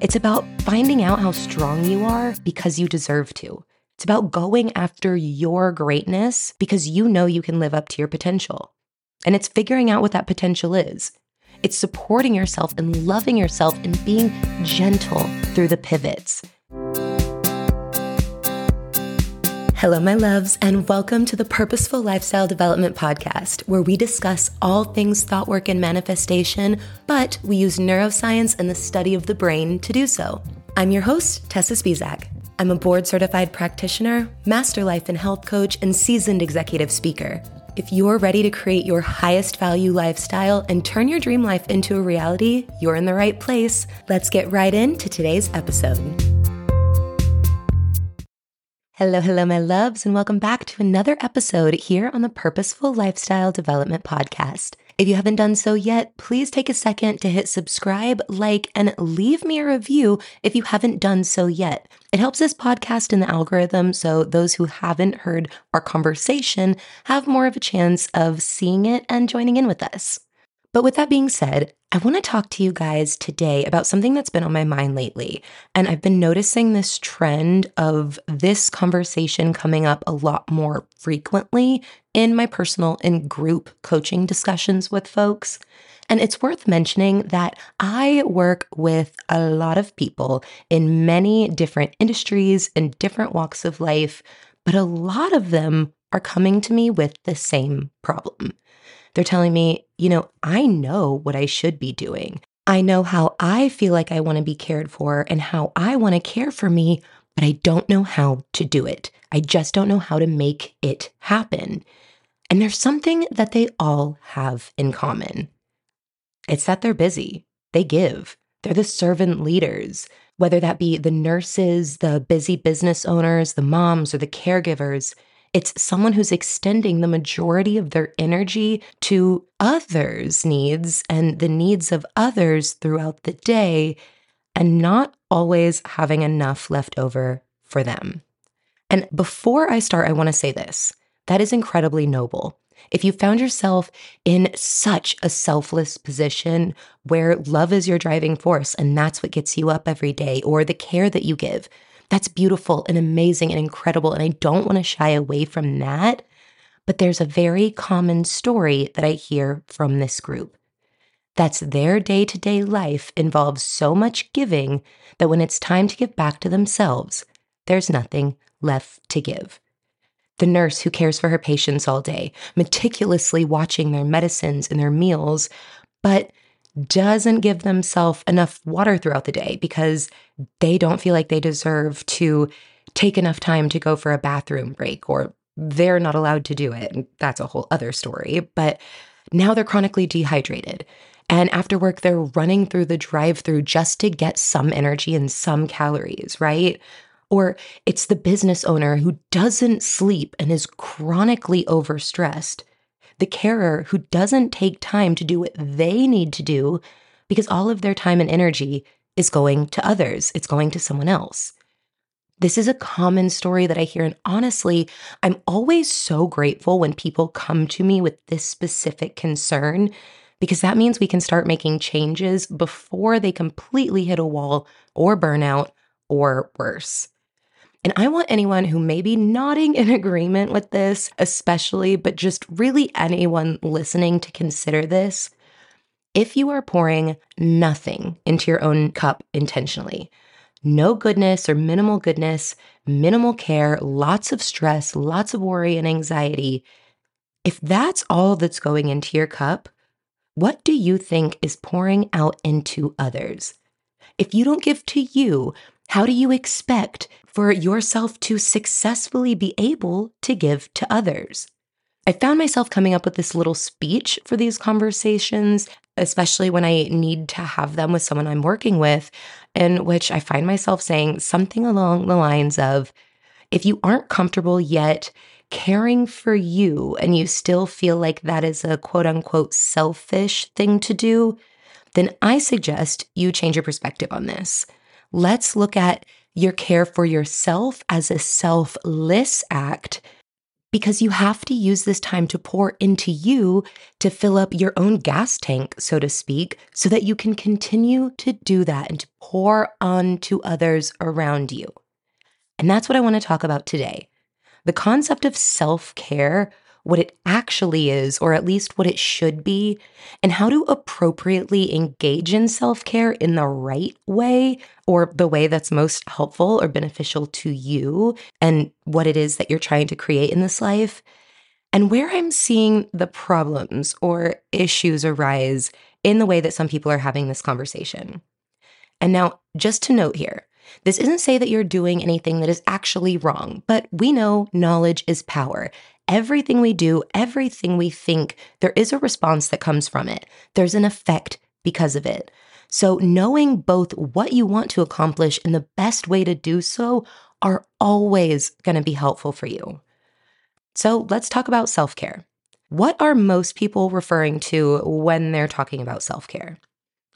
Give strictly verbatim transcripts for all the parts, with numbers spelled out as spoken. It's about finding out how strong you are because you deserve to. It's about going after your greatness because you know you can live up to your potential. And it's figuring out what that potential is. It's supporting yourself and loving yourself and being gentle through the pivots. Hello, my loves, and welcome to the Purposeful Lifestyle Development Podcast, where we discuss all things thought work and manifestation, but we use neuroscience and the study of the brain to do so. I'm your host, Tessa Spisak. I'm a board-certified practitioner, master life and health coach, and seasoned executive speaker. If you're ready to create your highest value lifestyle and turn your dream life into a reality, you're in the right place. Let's get right into today's episode. Hello, hello, my loves, and welcome back to another episode here on the Purposeful Lifestyle Development Podcast. If you haven't done so yet, please take a second to hit subscribe, like, and leave me a review if you haven't done so yet. It helps this podcast in the algorithm so those who haven't heard our conversation have more of a chance of seeing it and joining in with us. But with that being said, I want to talk to you guys today about something that's been on my mind lately. And I've been noticing this trend of this conversation coming up a lot more frequently in my personal and group coaching discussions with folks. And it's worth mentioning that I work with a lot of people in many different industries and different walks of life, but a lot of them are coming to me with the same problem. They're telling me, you know, I know what I should be doing. I know how I feel like I want to be cared for and how I want to care for me, but I don't know how to do it. I just don't know how to make it happen. And there's something that they all have in common. It's that they're busy. They give. They're the servant leaders, whether that be the nurses, the busy business owners, the moms, or the caregivers. It's someone who's extending the majority of their energy to others' needs and the needs of others throughout the day and not always having enough left over for them. And before I start, I want to say this. That is incredibly noble. If you found yourself in such a selfless position where love is your driving force and that's what gets you up every day or the care that you give, that's beautiful and amazing and incredible, and I don't want to shy away from that, but there's a very common story that I hear from this group. That's their day-to-day life involves so much giving that when it's time to give back to themselves, there's nothing left to give. The nurse who cares for her patients all day, meticulously watching their medicines and their meals, but doesn't give themselves enough water throughout the day because they don't feel like they deserve to take enough time to go for a bathroom break, or they're not allowed to do it. That's a whole other story. But now they're chronically dehydrated. And after work, they're running through the drive-through just to get some energy and some calories, right? Or it's the business owner who doesn't sleep and is chronically overstressed. The carer who doesn't take time to do what they need to do because all of their time and energy is going to others. It's going to someone else. This is a common story that I hear. And honestly, I'm always so grateful when people come to me with this specific concern because that means we can start making changes before they completely hit a wall or burnout or worse. And I want anyone who may be nodding in agreement with this, especially, but just really anyone listening to consider this. If you are pouring nothing into your own cup intentionally, no goodness or minimal goodness, minimal care, lots of stress, lots of worry and anxiety, if that's all that's going into your cup, what do you think is pouring out into others? If you don't give to you, how do you expect for yourself to successfully be able to give to others? I found myself coming up with this little speech for these conversations, especially when I need to have them with someone I'm working with, in which I find myself saying something along the lines of, if you aren't comfortable yet caring for you and you still feel like that is a quote unquote selfish thing to do, then I suggest you change your perspective on this. Let's look at your care for yourself as a selfless act because you have to use this time to pour into you to fill up your own gas tank, so to speak, so that you can continue to do that and to pour onto others around you. And that's what I want to talk about today. The concept of self-care, what it actually is, or at least what it should be, and how to appropriately engage in self-care in the right way, or the way that's most helpful or beneficial to you, and what it is that you're trying to create in this life, and where I'm seeing the problems or issues arise in the way that some people are having this conversation. And now, just to note here, this isn't say that you're doing anything that is actually wrong, but we know knowledge is power. Everything we do, everything we think, there is a response that comes from it. There's an effect because of it. So knowing both what you want to accomplish and the best way to do so are always going to be helpful for you. So let's talk about self-care. What are most people referring to when they're talking about self-care?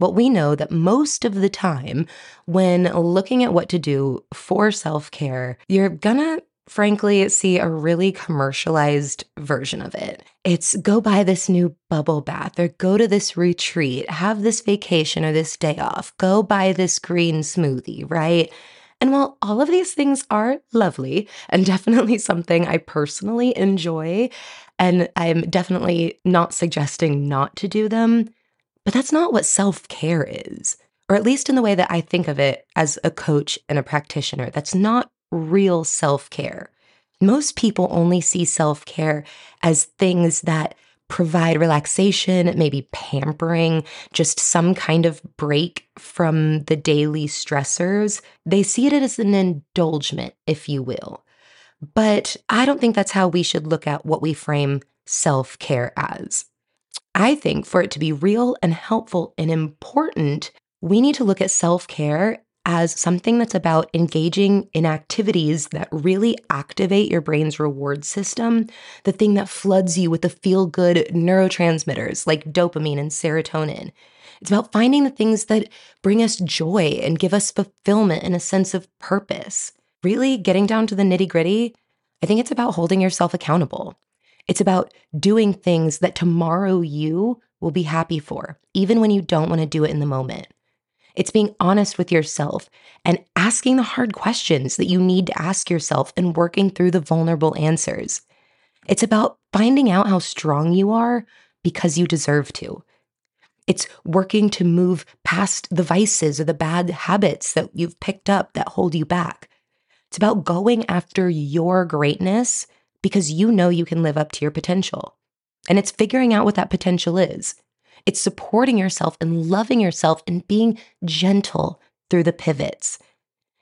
Well, we know that most of the time when looking at what to do for self-care, you're going to frankly see a really commercialized version of it. It's go buy this new bubble bath, or go to this retreat, have this vacation or this day off, go buy this green smoothie, right? And while all of these things are lovely and definitely something I personally enjoy, and I'm definitely not suggesting not to do them, but that's not what self-care is, or at least in the way that I think of it as a coach and a practitioner. That's not real self-care. Most people only see self-care as things that provide relaxation, maybe pampering, just some kind of break from the daily stressors. They see it as an indulgence, if you will. But I don't think that's how we should look at what we frame self-care as. I think for it to be real and helpful and important, we need to look at self-care as something that's about engaging in activities that really activate your brain's reward system, the thing that floods you with the feel-good neurotransmitters like dopamine and serotonin. It's about finding the things that bring us joy and give us fulfillment and a sense of purpose. Really getting down to the nitty-gritty, I think it's about holding yourself accountable. It's about doing things that tomorrow you will be happy for, even when you don't want to do it in the moment. It's being honest with yourself and asking the hard questions that you need to ask yourself and working through the vulnerable answers. It's about finding out how strong you are because you deserve to. It's working to move past the vices or the bad habits that you've picked up that hold you back. It's about going after your greatness because you know you can live up to your potential. And it's figuring out what that potential is. It's supporting yourself and loving yourself and being gentle through the pivots.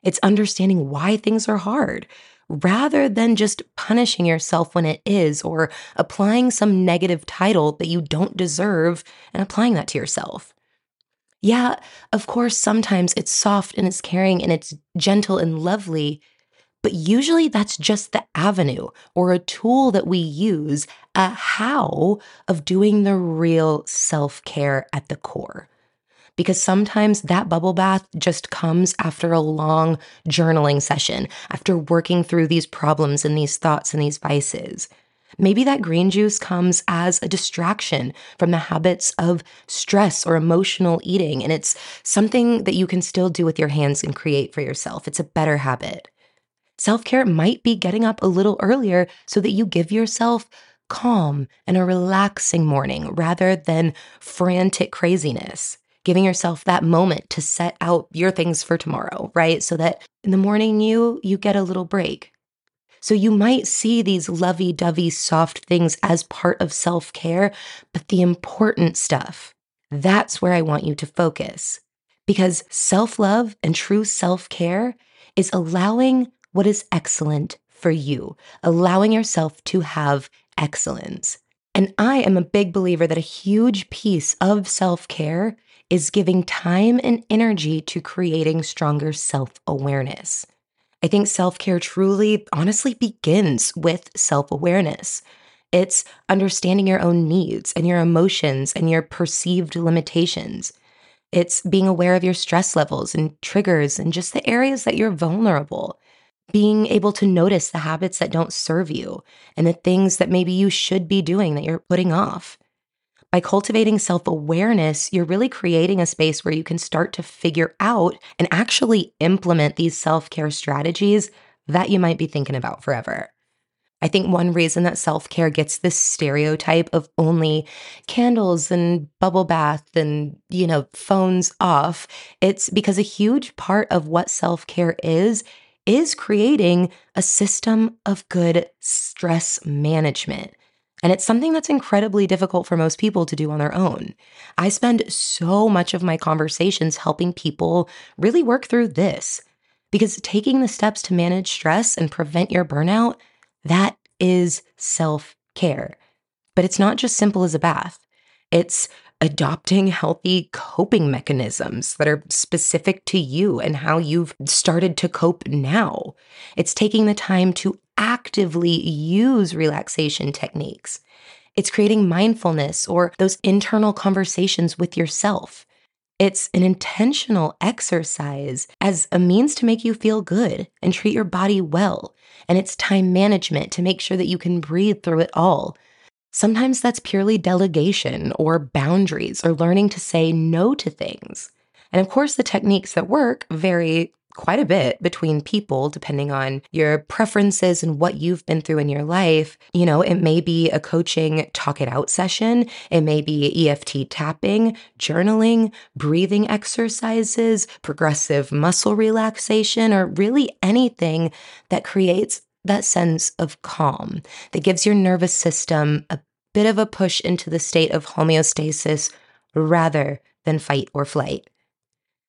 It's understanding why things are hard rather than just punishing yourself when it is, or applying some negative title that you don't deserve and applying that to yourself. Yeah, of course, sometimes it's soft and it's caring and it's gentle and lovely, but usually that's just the avenue or a tool that we use, a how of doing the real self-care at the core. Because sometimes that bubble bath just comes after a long journaling session, after working through these problems and these thoughts and these vices. Maybe that green juice comes as a distraction from the habits of stress or emotional eating, and it's something that you can still do with your hands and create for yourself. It's a better habit. Self-care might be getting up a little earlier so that you give yourself calm and a relaxing morning rather than frantic craziness, giving yourself that moment to set out your things for tomorrow, right? So that in the morning you, you get a little break. So you might see these lovey-dovey soft things as part of self-care, but the important stuff, that's where I want you to focus. Because self-love and true self-care is allowing what is excellent for you, allowing yourself to have excellence. And I am a big believer that a huge piece of self-care is giving time and energy to creating stronger self-awareness. I think self-care truly, honestly begins with self-awareness. It's understanding your own needs and your emotions and your perceived limitations. It's being aware of your stress levels and triggers and just the areas that you're vulnerable. being able to notice the habits that don't serve you and the things that maybe you should be doing that you're putting off. By cultivating self-awareness, you're really creating a space where you can start to figure out and actually implement these self-care strategies that you might be thinking about forever. I think one reason that self-care gets this stereotype of only candles and bubble bath and, you know, phones off, it's because a huge part of what self-care is, is creating a system of good stress management. And it's something that's incredibly difficult for most people to do on their own. I spend so much of my conversations helping people really work through this, because taking the steps to manage stress and prevent your burnout, that is self-care. But it's not just simple as a bath. It's adopting healthy coping mechanisms that are specific to you and how you've started to cope now. It's taking the time to actively use relaxation techniques. It's creating mindfulness or those internal conversations with yourself. It's an intentional exercise as a means to make you feel good and treat your body well. And it's time management to make sure that you can breathe through it all. Sometimes that's purely delegation or boundaries or learning to say no to things. And of course, the techniques that work vary quite a bit between people, depending on your preferences and what you've been through in your life. You know, it may be a coaching talk it out session. It may be E F T tapping, journaling, breathing exercises, progressive muscle relaxation, or really anything that creates that sense of calm, that gives your nervous system a bit of a push into the state of homeostasis rather than fight or flight.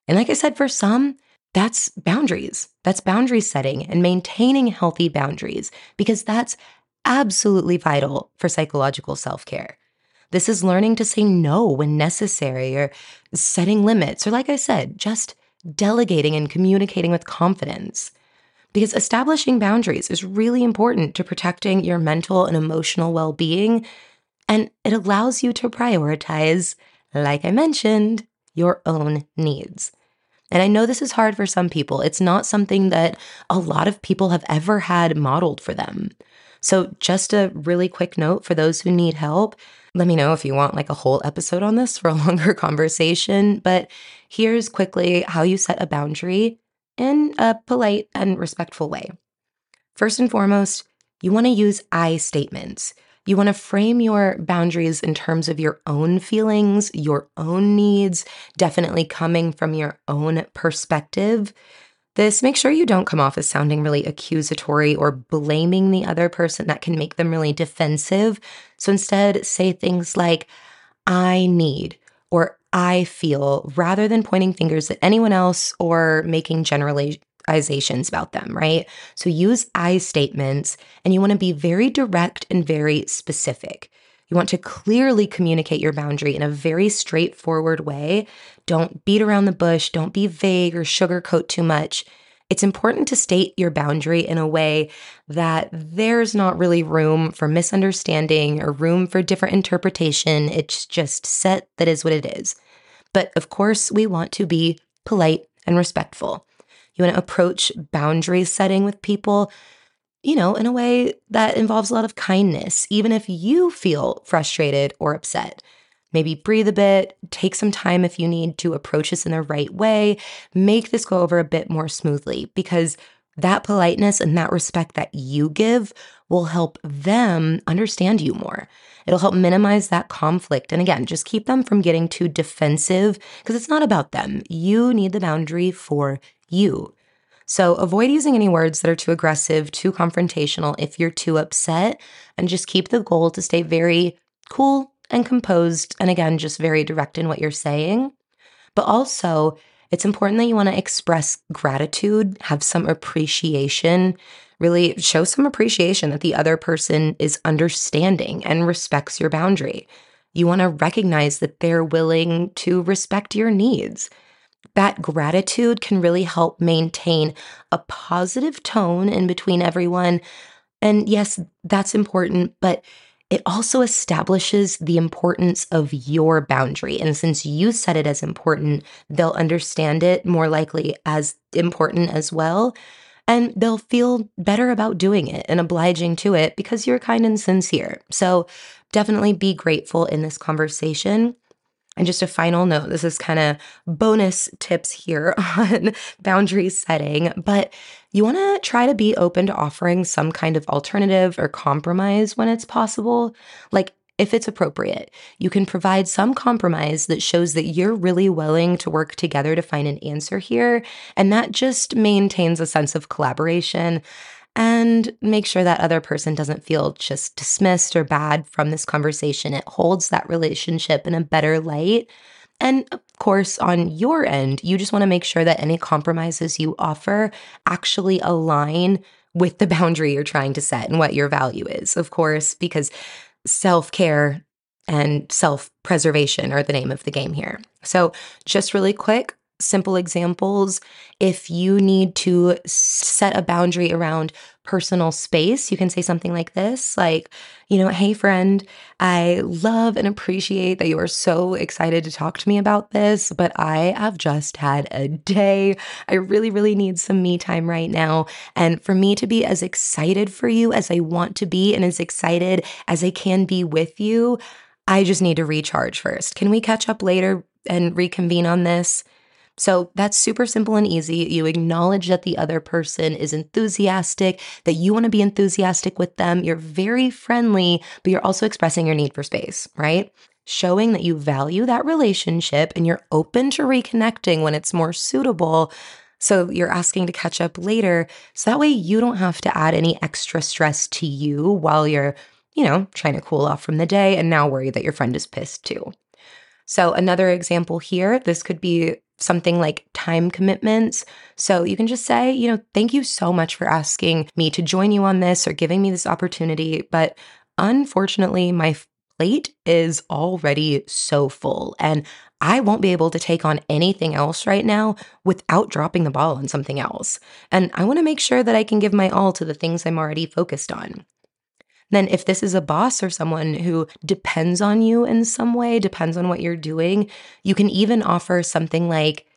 And like I said, for some, that's boundaries. That's boundary setting and maintaining healthy boundaries, because that's absolutely vital for psychological self-care. This is learning to say no when necessary, or setting limits, or like I said, just delegating and communicating with confidence. Because establishing boundaries is really important to protecting your mental and emotional well-being, and it allows you to prioritize, like I mentioned, your own needs. And I know this is hard for some people. It's not something that a lot of people have ever had modeled for them. So just a really quick note for those who need help, let me know if you want like a whole episode on this for a longer conversation, but here's quickly how you set a boundary in a polite and respectful way. First and foremost, you want to use I statements. You want to frame your boundaries in terms of your own feelings, your own needs, definitely coming from your own perspective. This, make sure you don't come off as sounding really accusatory or blaming the other person. That can make them really defensive. So instead, say things like, I need, or I feel, rather than pointing fingers at anyone else or making generalizations about them, right? So use I statements, and you want to be very direct and very specific. You want to clearly communicate your boundary in a very straightforward way. Don't beat around the bush. Don't be vague or sugarcoat too much. It's important to state your boundary in a way that there's not really room for misunderstanding or room for different interpretation. It's just set, that is what it is. But of course, we want to be polite and respectful. You want to approach boundary setting with people, you know, in a way that involves a lot of kindness, even if you feel frustrated or upset. Maybe breathe a bit, take some time if you need to approach this in the right way, make this go over a bit more smoothly, because that politeness and that respect that you give will help them understand you more. It'll help minimize that conflict. And again, just keep them from getting too defensive, because it's not about them. You need the boundary for you. So avoid using any words that are too aggressive, too confrontational if you're too upset, and just keep the goal to stay very cool and composed, and again, just very direct in what you're saying. But also, it's important that you want to express gratitude, have some appreciation, really show some appreciation that the other person is understanding and respects your boundary. You want to recognize that they're willing to respect your needs. That gratitude can really help maintain a positive tone in between everyone. And yes, that's important, but it also establishes the importance of your boundary. And since you set it as important, they'll understand it more likely as important as well. and they'll feel better about doing it and obliging to it because you're kind and sincere. So definitely be grateful in this conversation. And just a final note, this is kind of bonus tips here on boundary setting, but you want to try to be open to offering some kind of alternative or compromise when it's possible. Like, if it's appropriate, you can provide some compromise that shows that you're really willing to work together to find an answer here. And that just maintains a sense of collaboration and make sure that other person doesn't feel just dismissed or bad from this conversation. It holds that relationship in a better light. And of course, on your end, you just want to make sure that any compromises you offer actually align with the boundary you're trying to set and what your value is, of course, because self-care and self-preservation are the name of the game here. So just really quick, simple examples. If you need to set a boundary around personal space, you can say something like this, like, you know, hey friend, I love and appreciate that you are so excited to talk to me about this, but I have just had a day. I really, really need some me time right now. And for me to be as excited for you as I want to be and as excited as I can be with you, I just need to recharge first. Can we catch up later and reconvene on this? So that's super simple and easy. You acknowledge that the other person is enthusiastic, that you want to be enthusiastic with them. You're very friendly, but you're also expressing your need for space, right? Showing that you value that relationship and you're open to reconnecting when it's more suitable. So you're asking to catch up later. So that way you don't have to add any extra stress to you while you're, you know, trying to cool off from the day and now worry that your friend is pissed too. So another example here, this could be something like time commitments. So you can just say, you know, thank you so much for asking me to join you on this or giving me this opportunity, but unfortunately, my plate is already so full and I won't be able to take on anything else right now without dropping the ball on something else. And I want to make sure that I can give my all to the things I'm already focused on. Then if this is a boss or someone who depends on you in some way, depends on what you're doing, you can even offer something like,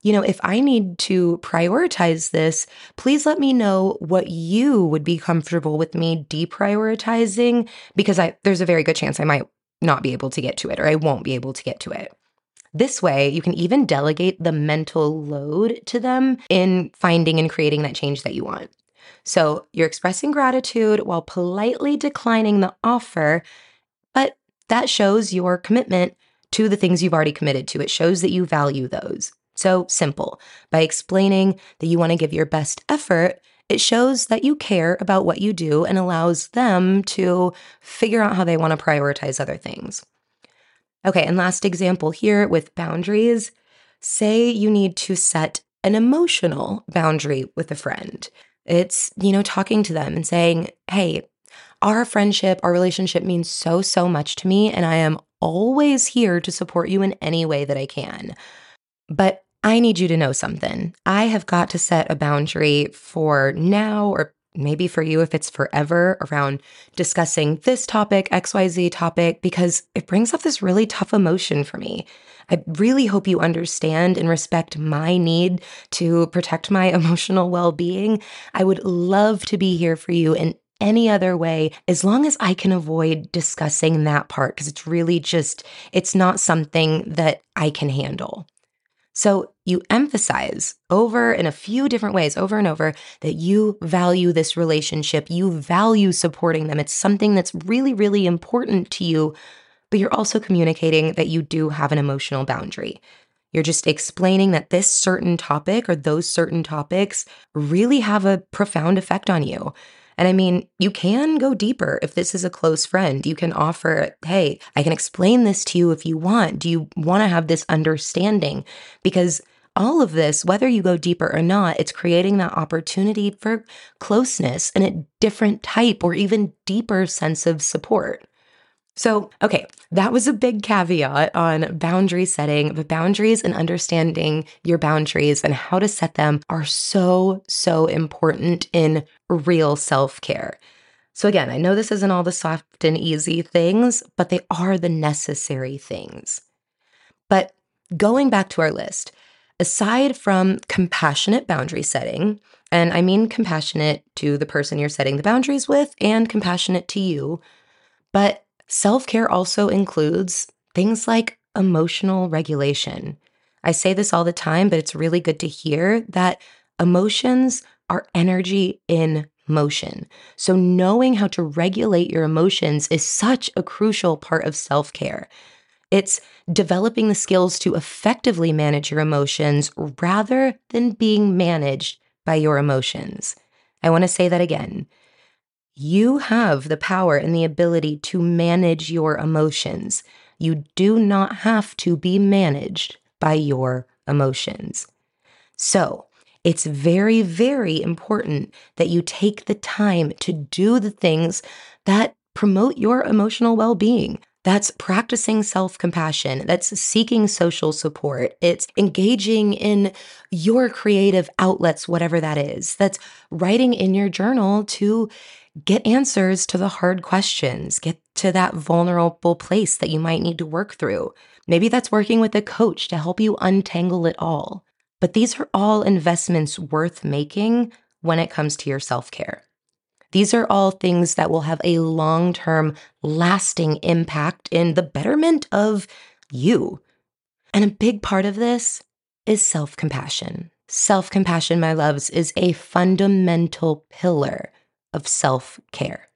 you know, if I need to prioritize this, please let me know what you would be comfortable with me deprioritizing, because I, there's a very good chance I might not be able to get to it or I won't be able to get to it. This way, you can even delegate the mental load to them in finding and creating that change that you want. So you're expressing gratitude while politely declining the offer, but that shows your commitment to the things you've already committed to. It shows that you value those. So simple. By explaining that you want to give your best effort, it shows that you care about what you do and allows them to figure out how they want to prioritize other things. Okay, and last example here with boundaries. Say you need to set an emotional boundary with a friend. It's, you know, talking to them and saying, hey, our friendship, our relationship means so, so much to me, and I am always here to support you in any way that I can. But I need you to know something. I have got to set a boundary for now, or maybe for you if it's forever, around discussing this topic, X Y Z topic, because it brings up this really tough emotion for me. I really hope you understand and respect my need to protect my emotional well-being. I would love to be here for you in any other way, as long as I can avoid discussing that part, because it's really just, it's not something that I can handle. So you emphasize over in a few different ways, over and over, that you value this relationship. You value supporting them. It's something that's really, really important to you, but you're also communicating that you do have an emotional boundary. You're just explaining that this certain topic or those certain topics really have a profound effect on you. And I mean, you can go deeper if this is a close friend. You can offer, hey, I can explain this to you if you want. Do you want to have this understanding? Because all of this, whether you go deeper or not, it's creating that opportunity for closeness and a different type or even deeper sense of support. So, okay, that was a big caveat on boundary setting, but boundaries and understanding your boundaries and how to set them are so, so important in real self-care. So again, I know this isn't all the soft and easy things, but they are the necessary things. But going back to our list, aside from compassionate boundary setting, and I mean compassionate to the person you're setting the boundaries with and compassionate to you, but self-care also includes things like emotional regulation. I say this all the time, but it's really good to hear that emotions are energy in motion. So knowing how to regulate your emotions is such a crucial part of self-care. It's developing the skills to effectively manage your emotions rather than being managed by your emotions. I want to say that again. You have the power and the ability to manage your emotions. You do not have to be managed by your emotions. So it's very, very important that you take the time to do the things that promote your emotional well-being. That's practicing self-compassion. That's seeking social support. It's engaging in your creative outlets, whatever that is. That's writing in your journal to get answers to the hard questions, get to that vulnerable place that you might need to work through. Maybe that's working with a coach to help you untangle it all. But these are all investments worth making when it comes to your self-care. These are all things that will have a long-term, lasting impact in the betterment of you. And a big part of this is self-compassion. Self-compassion, my loves, is a fundamental pillar of self-care.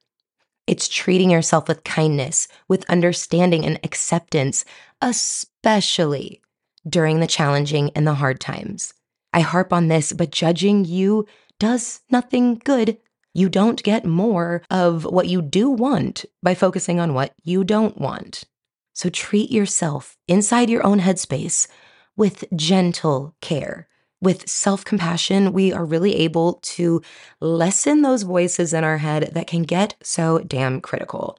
It's treating yourself with kindness, with understanding and acceptance, especially during the challenging and the hard times. I harp on this, but judging you does nothing good. You don't get more of what you do want by focusing on what you don't want. So treat yourself inside your own headspace with gentle care. With self-compassion, we are really able to lessen those voices in our head that can get so damn critical.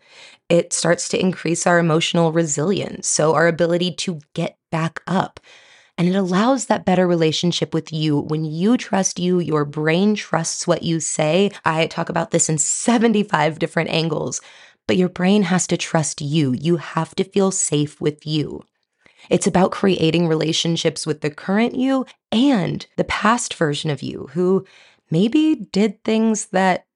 It starts to increase our emotional resilience, so our ability to get back up. And it allows that better relationship with you. When you trust you, your brain trusts what you say. I talk about this in seventy-five different angles, but your brain has to trust you. You have to feel safe with you. It's about creating relationships with the current you and the past version of you who maybe did things that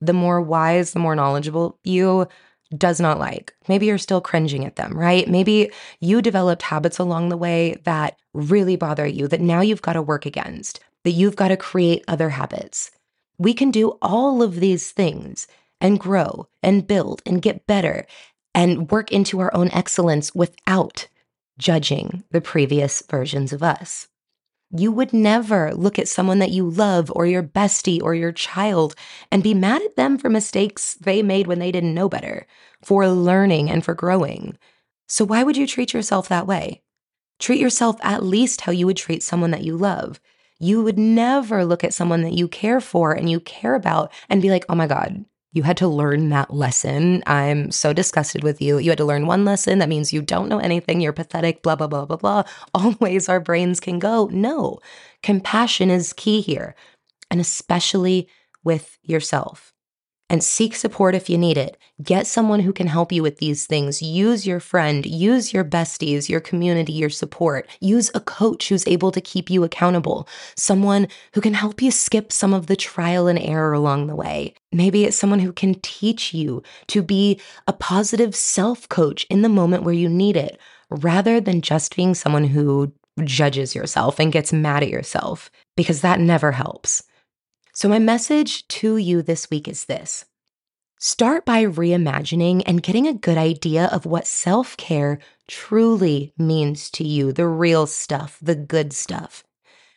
the more wise, the more knowledgeable you does not like. Maybe you're still cringing at them, right? Maybe you developed habits along the way that really bother you, that now you've got to work against, that you've got to create other habits. We can do all of these things and grow and build and get better and work into our own excellence without judging the previous versions of us. You would never look at someone that you love or your bestie or your child and be mad at them for mistakes they made when they didn't know better, for learning and for growing. So why would you treat yourself that way? Treat yourself at least how you would treat someone that you love. You would never look at someone that you care for and you care about and be like, oh my God, you had to learn that lesson. I'm so disgusted with you. You had to learn one lesson. That means you don't know anything. You're pathetic, blah, blah, blah, blah, blah. All ways our brains can go. No, compassion is key here, and especially with yourself. And seek support if you need it. Get someone who can help you with these things. Use your friend, use your besties, your community, your support. Use a coach who's able to keep you accountable. Someone who can help you skip some of the trial and error along the way. Maybe it's someone who can teach you to be a positive self-coach in the moment where you need it, rather than just being someone who judges yourself and gets mad at yourself, because that never helps. So my message to you this week is this. Start by reimagining and getting a good idea of what self-care truly means to you, the real stuff, the good stuff.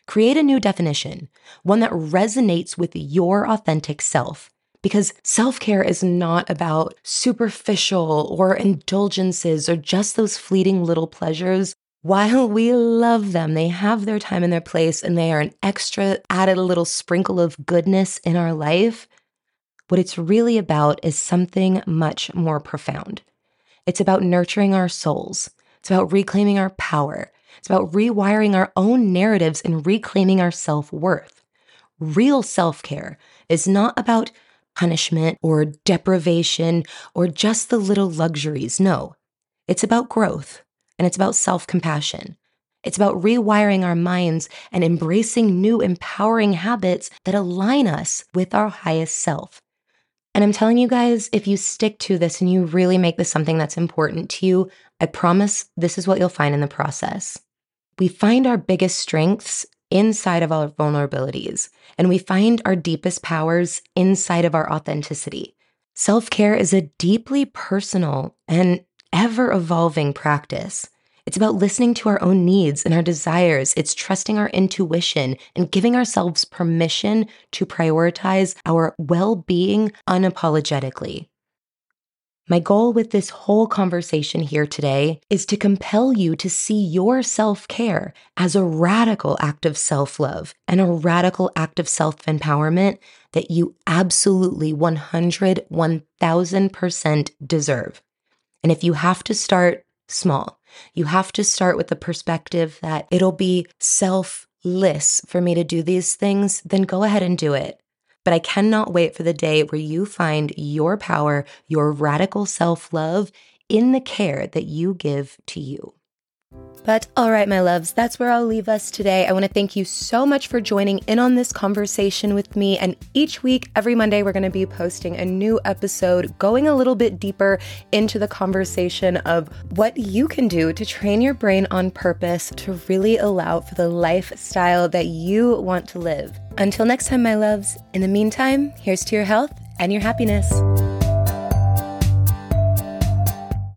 Create a new definition, one that resonates with your authentic self, because self-care is not about superficial or indulgences or just those fleeting little pleasures. While we love them, they have their time and their place, and they are an extra added little sprinkle of goodness in our life. What it's really about is something much more profound. It's about nurturing our souls. It's about reclaiming our power. It's about rewiring our own narratives and reclaiming our self-worth. Real self-care is not about punishment or deprivation or just the little luxuries. No, it's about growth. And it's about self-compassion. It's about rewiring our minds and embracing new empowering habits that align us with our highest self. And I'm telling you guys, if you stick to this and you really make this something that's important to you, I promise this is what you'll find in the process. We find our biggest strengths inside of our vulnerabilities, and we find our deepest powers inside of our authenticity. Self-care is a deeply personal and ever-evolving practice. It's about listening to our own needs and our desires. It's trusting our intuition and giving ourselves permission to prioritize our well-being unapologetically. My goal with this whole conversation here today is to compel you to see your self-care as a radical act of self-love and a radical act of self-empowerment that you absolutely one hundred, one thousand percent deserve. And if you have to start small, you have to start with the perspective that it'll be selfless for me to do these things, then go ahead and do it. But I cannot wait for the day where you find your power, your radical self-love in the care that you give to you. But all right, my loves, that's where I'll leave us today. I want to thank you so much for joining in on this conversation with me. And each week, every Monday, we're going to be posting a new episode, going a little bit deeper into the conversation of what you can do to train your brain on purpose to really allow for the lifestyle that you want to live. Until next time, my loves, in the meantime, here's to your health and your happiness.